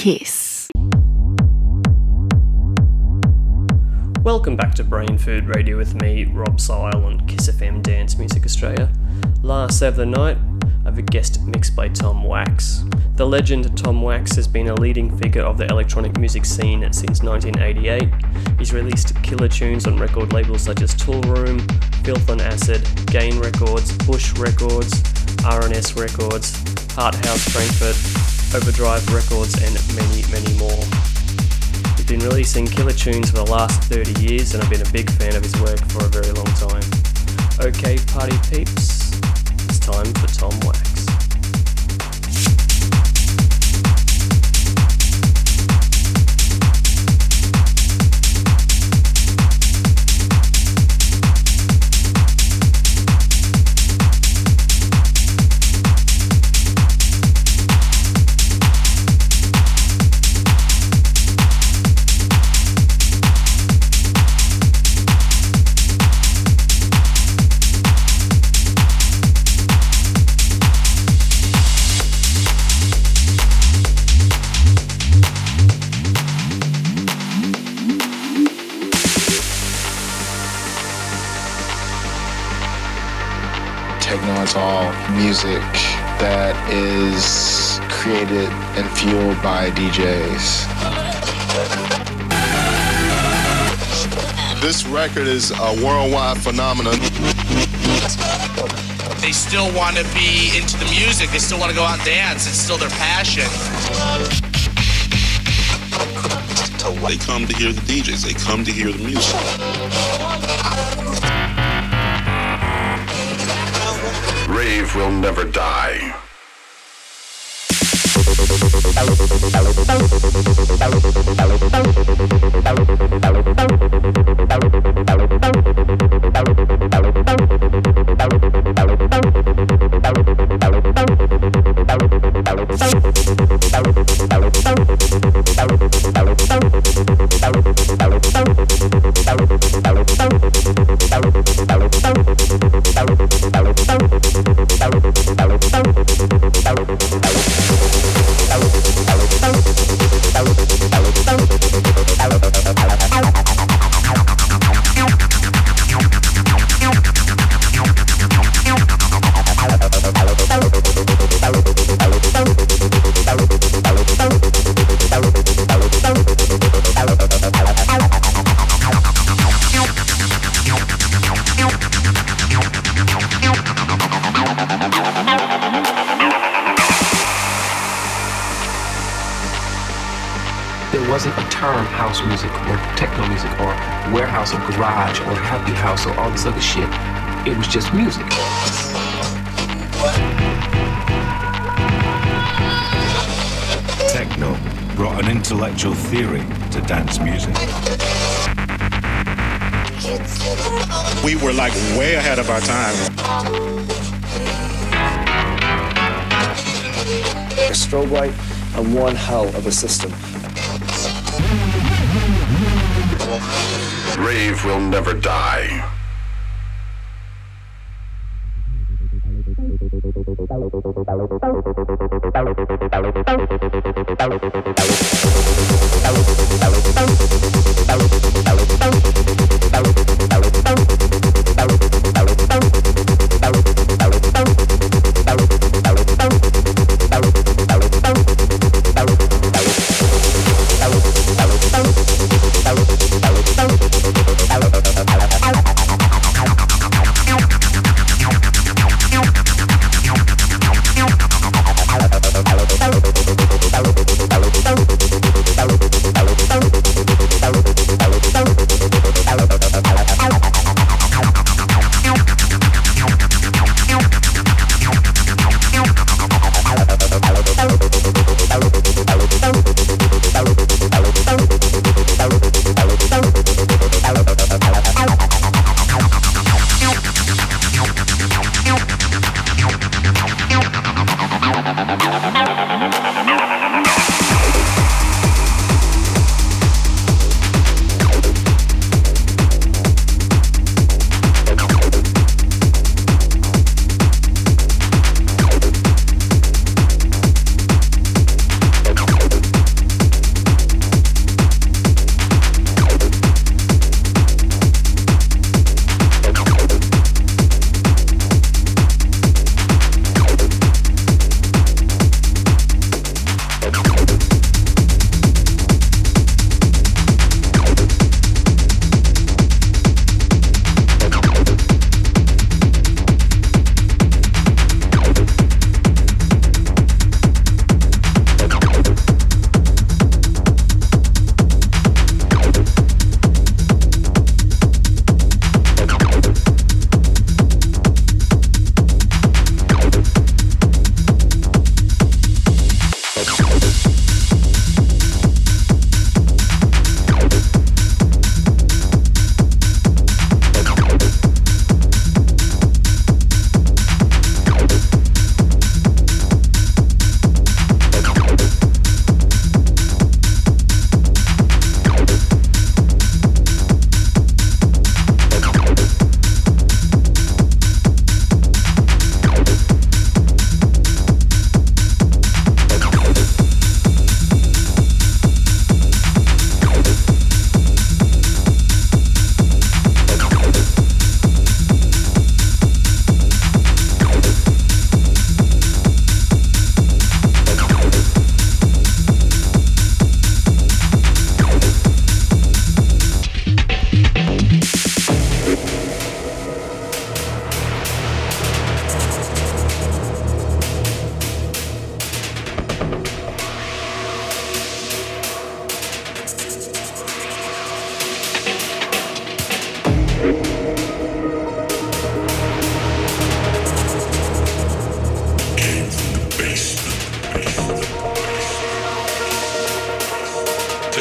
Kiss. Welcome back to Brain Food Radio with me, Rob Zile, on Kiss FM Dance Music Australia. Last Saturday night, I have a guest mixed by Tom Wax. The legend Tom Wax has been a leading figure of the electronic music scene since 1988. He's released killer tunes on record labels such as Tool Room, Filth on Acid, Gain Records, Bush Records, R&S Records, Heart House Frankfurt, Overdrive Records, and many, many more. He's been releasing killer tunes for the last 30 years, and I've been a big fan of his work for a very long time. Okay, party peeps, it's time for Tom Wax. All music that is created and fueled by DJs. This record is a worldwide phenomenon. They still want to be into the music. They still want to go out and dance. It's still their passion. They come to hear the DJs. They come to hear the music. Rave will never die. Just music. Techno brought an intellectual theory to dance music. We were like way ahead of our time. A strobe light and one hell of a system. Rave will never die.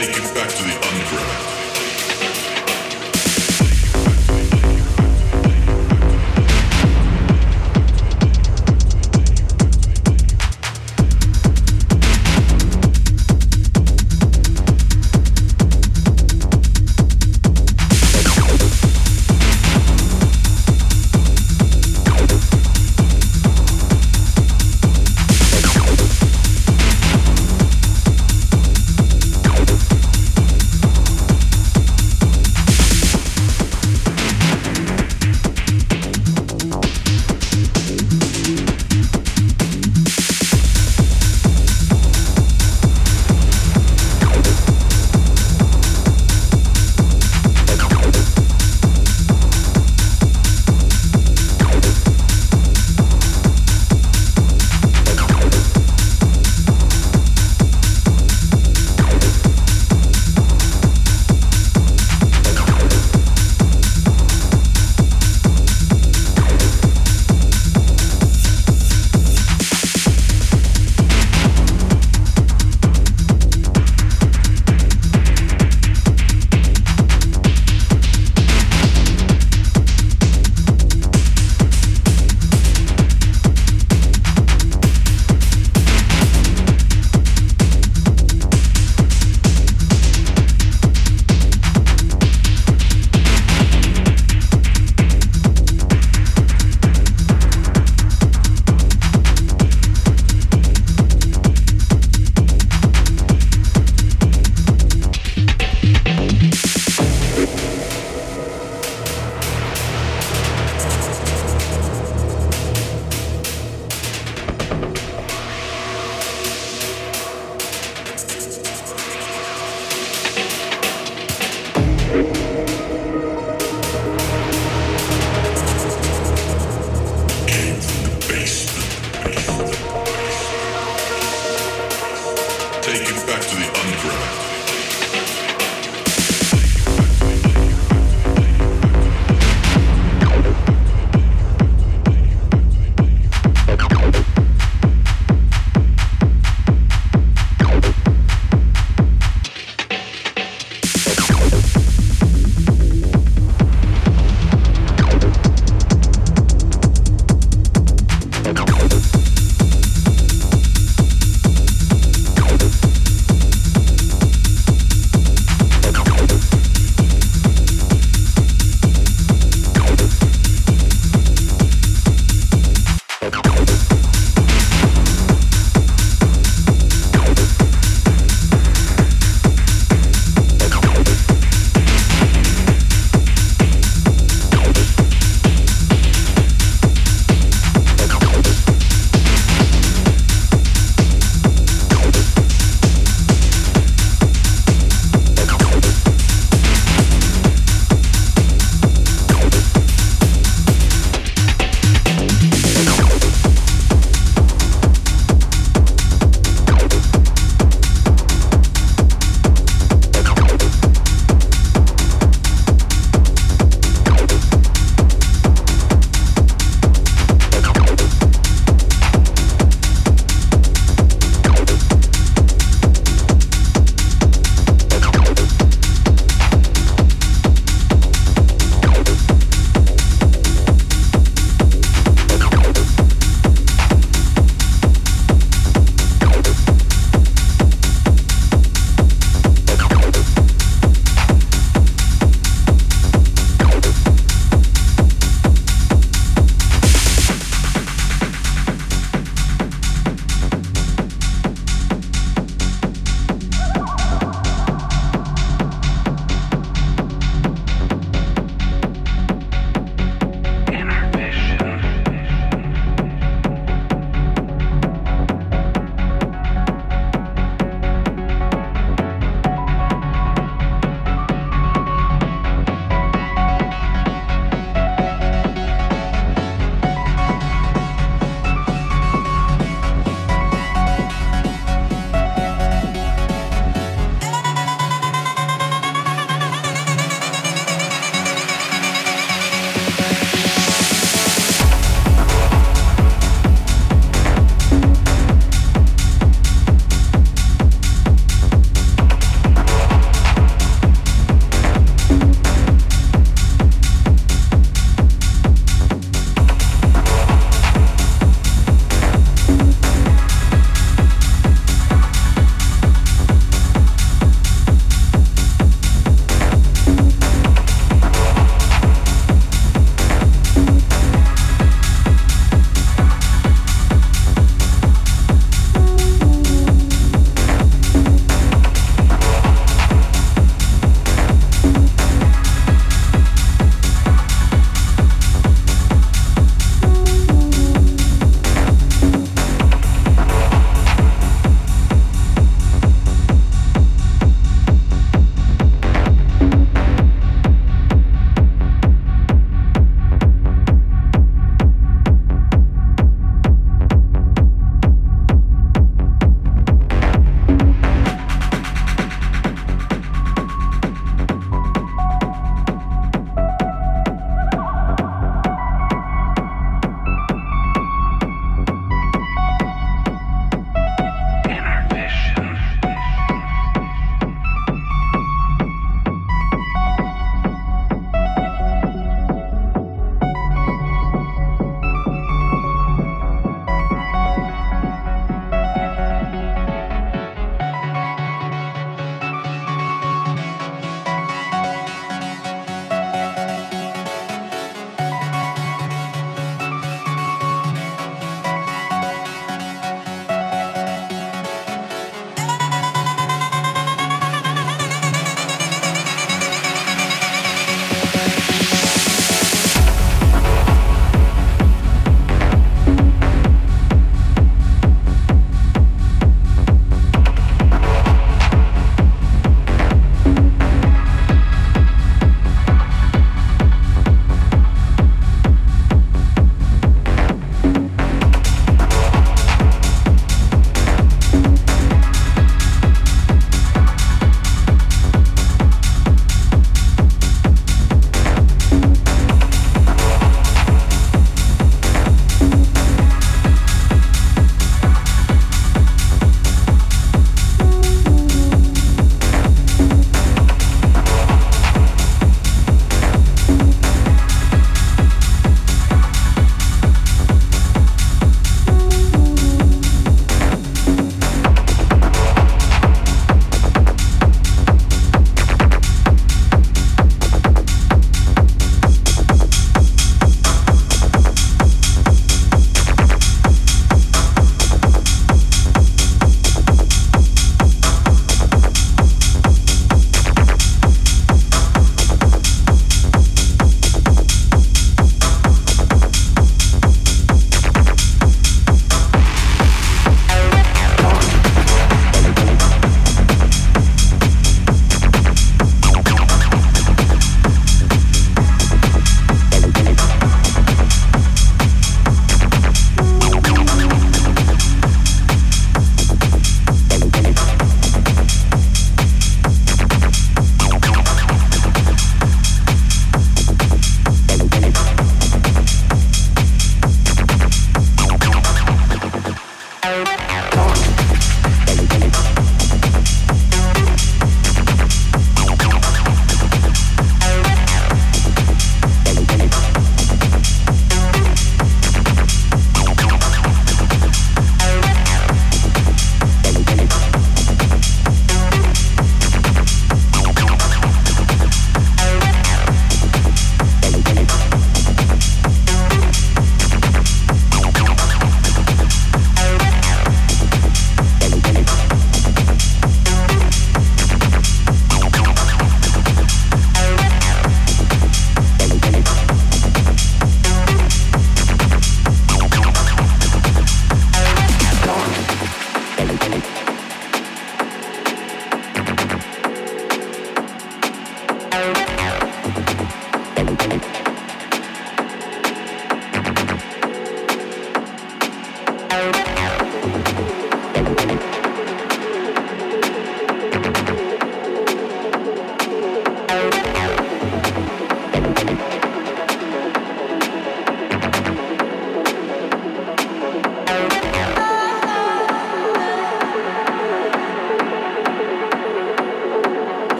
take it back to the underground.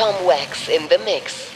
Tom Wax in the mix.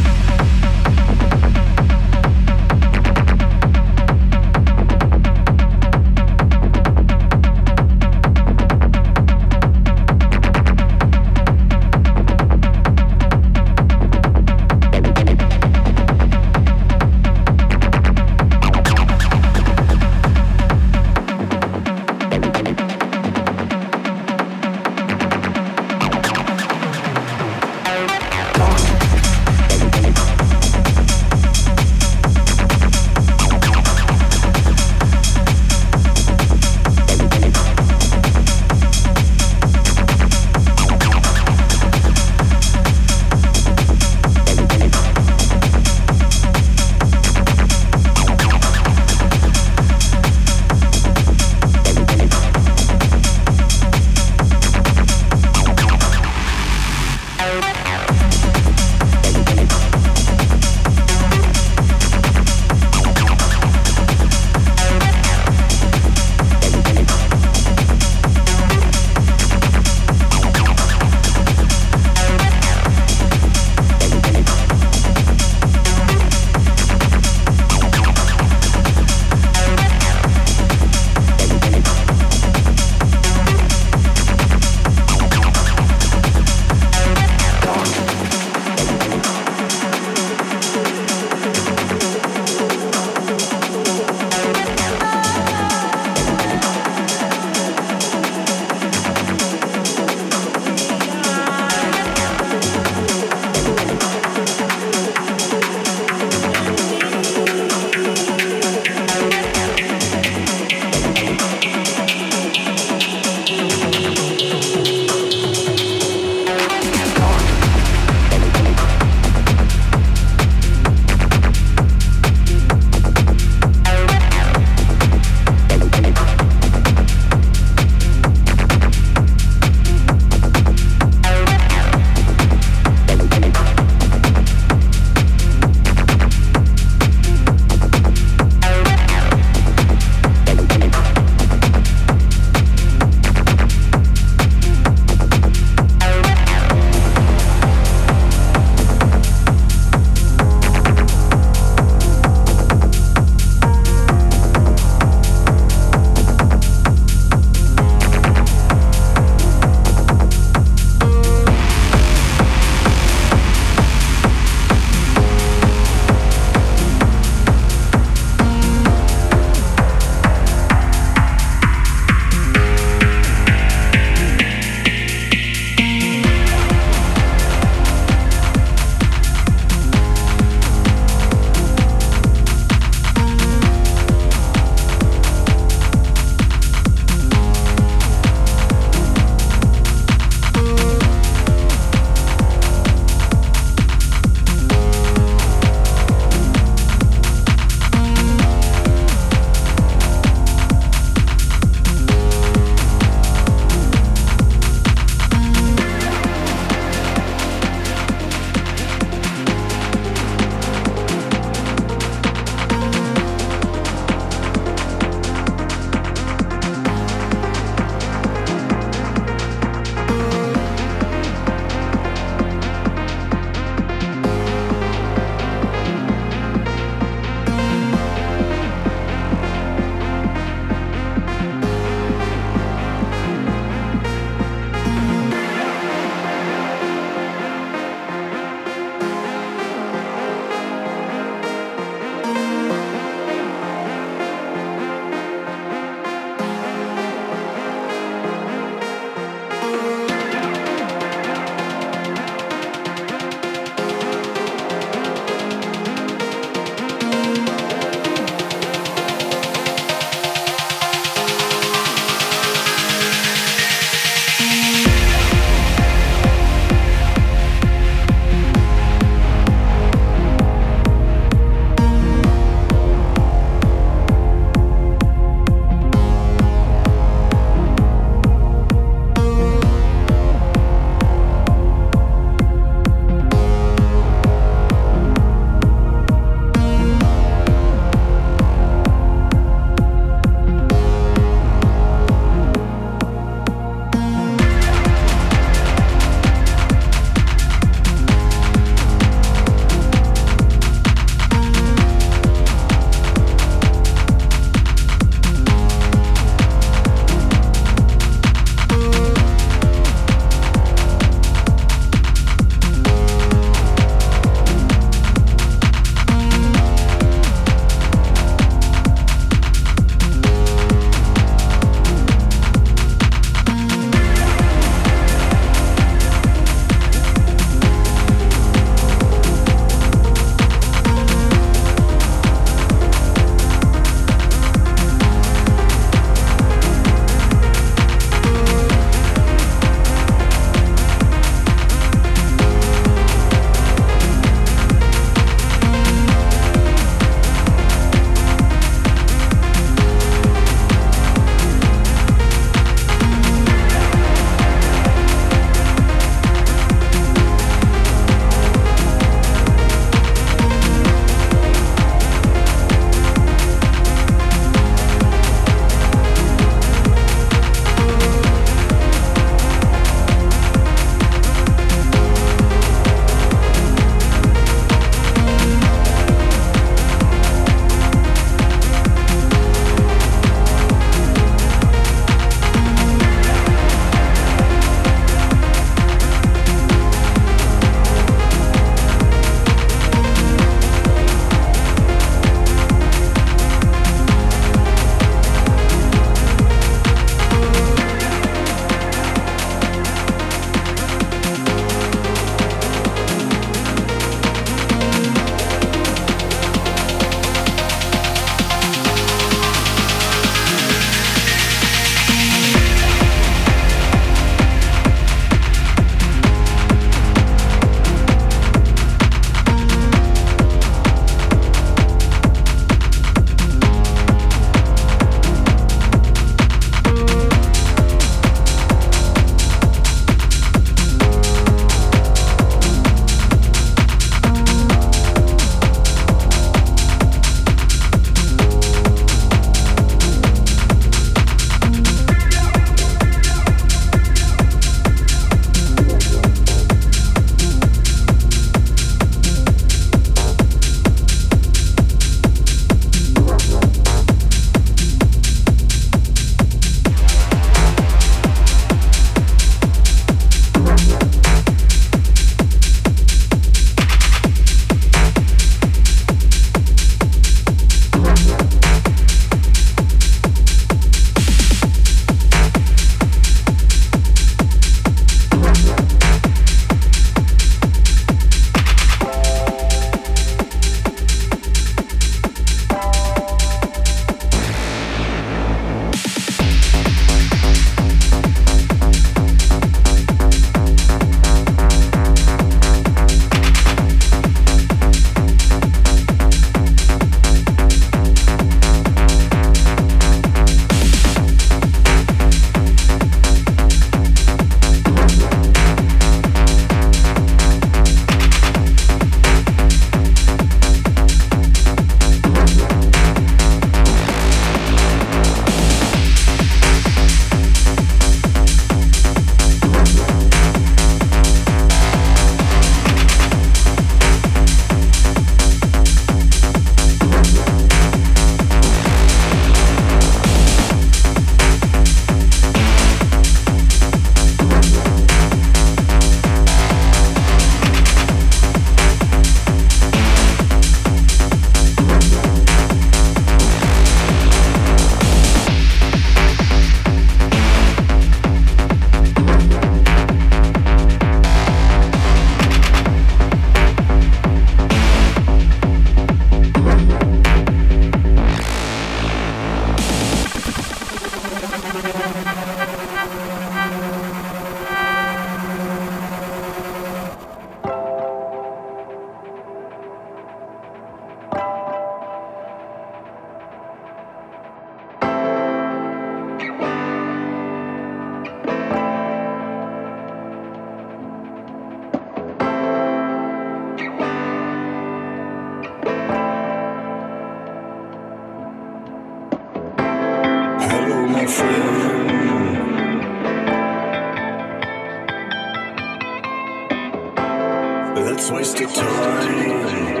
Let's waste your time.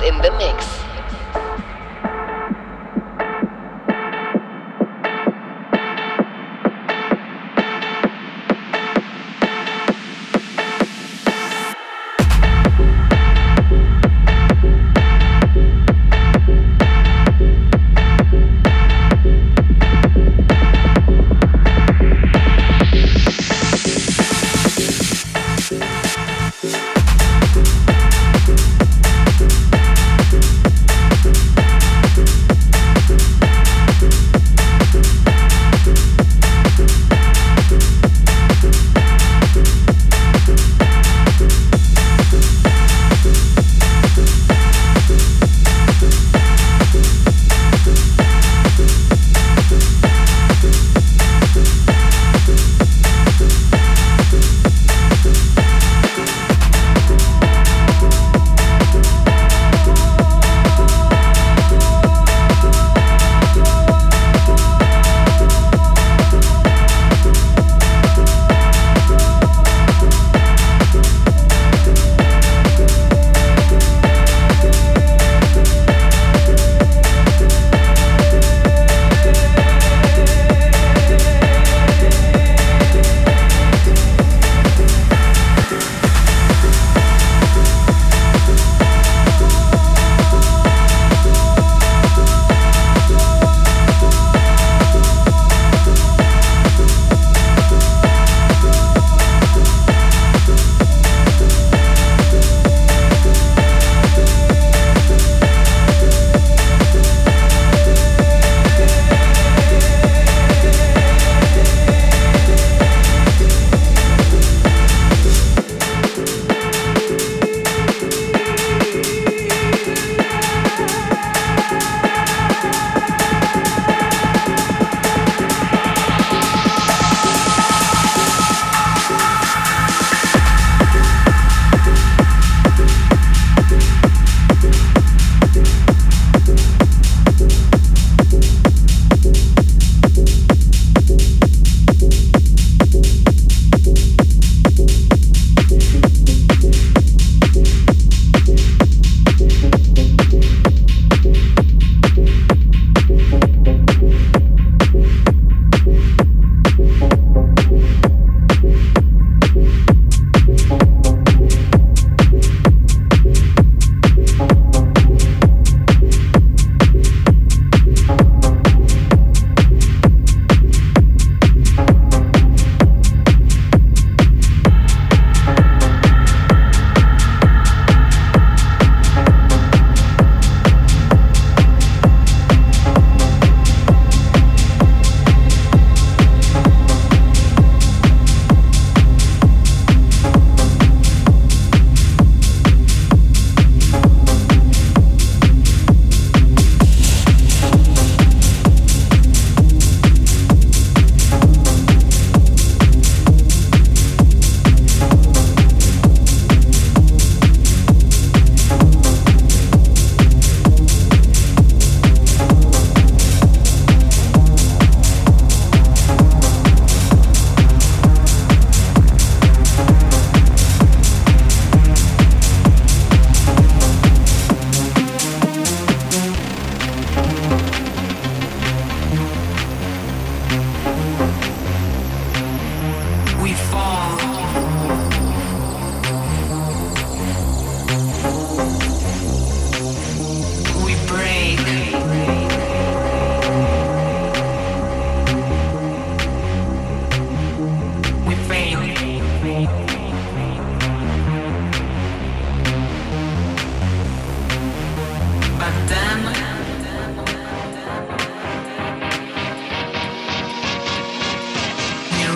Wax in the mix.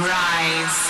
Rise.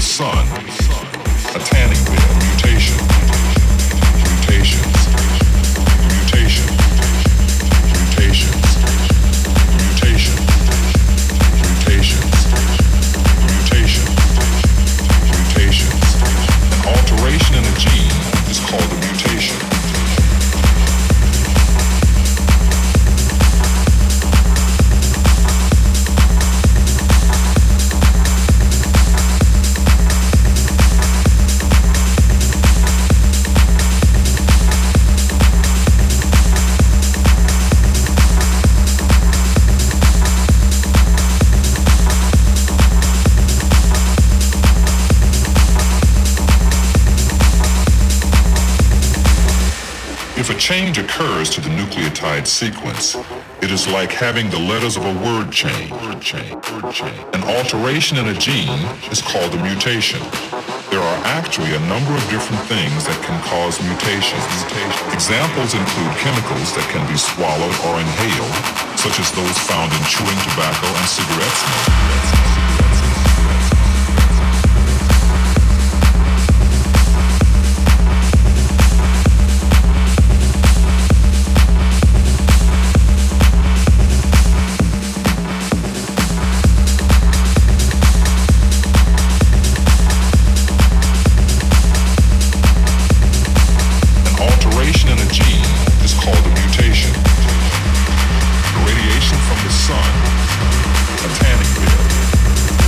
the sun, a tanning bed, mutations. An alteration in a gene is called a mutation. Change occurs to the nucleotide sequence. It is like having the letters of a word chain. An alteration in a gene is called a mutation. There are actually a number of different things that can cause mutations. Examples include chemicals that can be swallowed or inhaled, such as those found in chewing tobacco and cigarette smoke. Radiation from the sun, a tanning bed.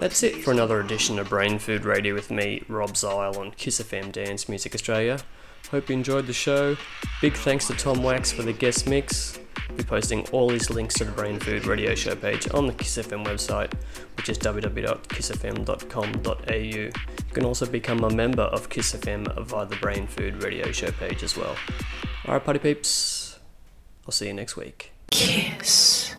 That's it for another edition of Brain Food Radio with me, Rob Zile, on Kiss FM Dance Music Australia. Hope you enjoyed the show. Big thanks to Tom Wax for the guest mix. We'll be posting all his links to the Brain Food Radio show page on the Kiss FM website, which is www.kissfm.com.au. You can also become a member of Kiss FM via the Brain Food Radio show page as well. Alright, party peeps, I'll see you next week. Kiss.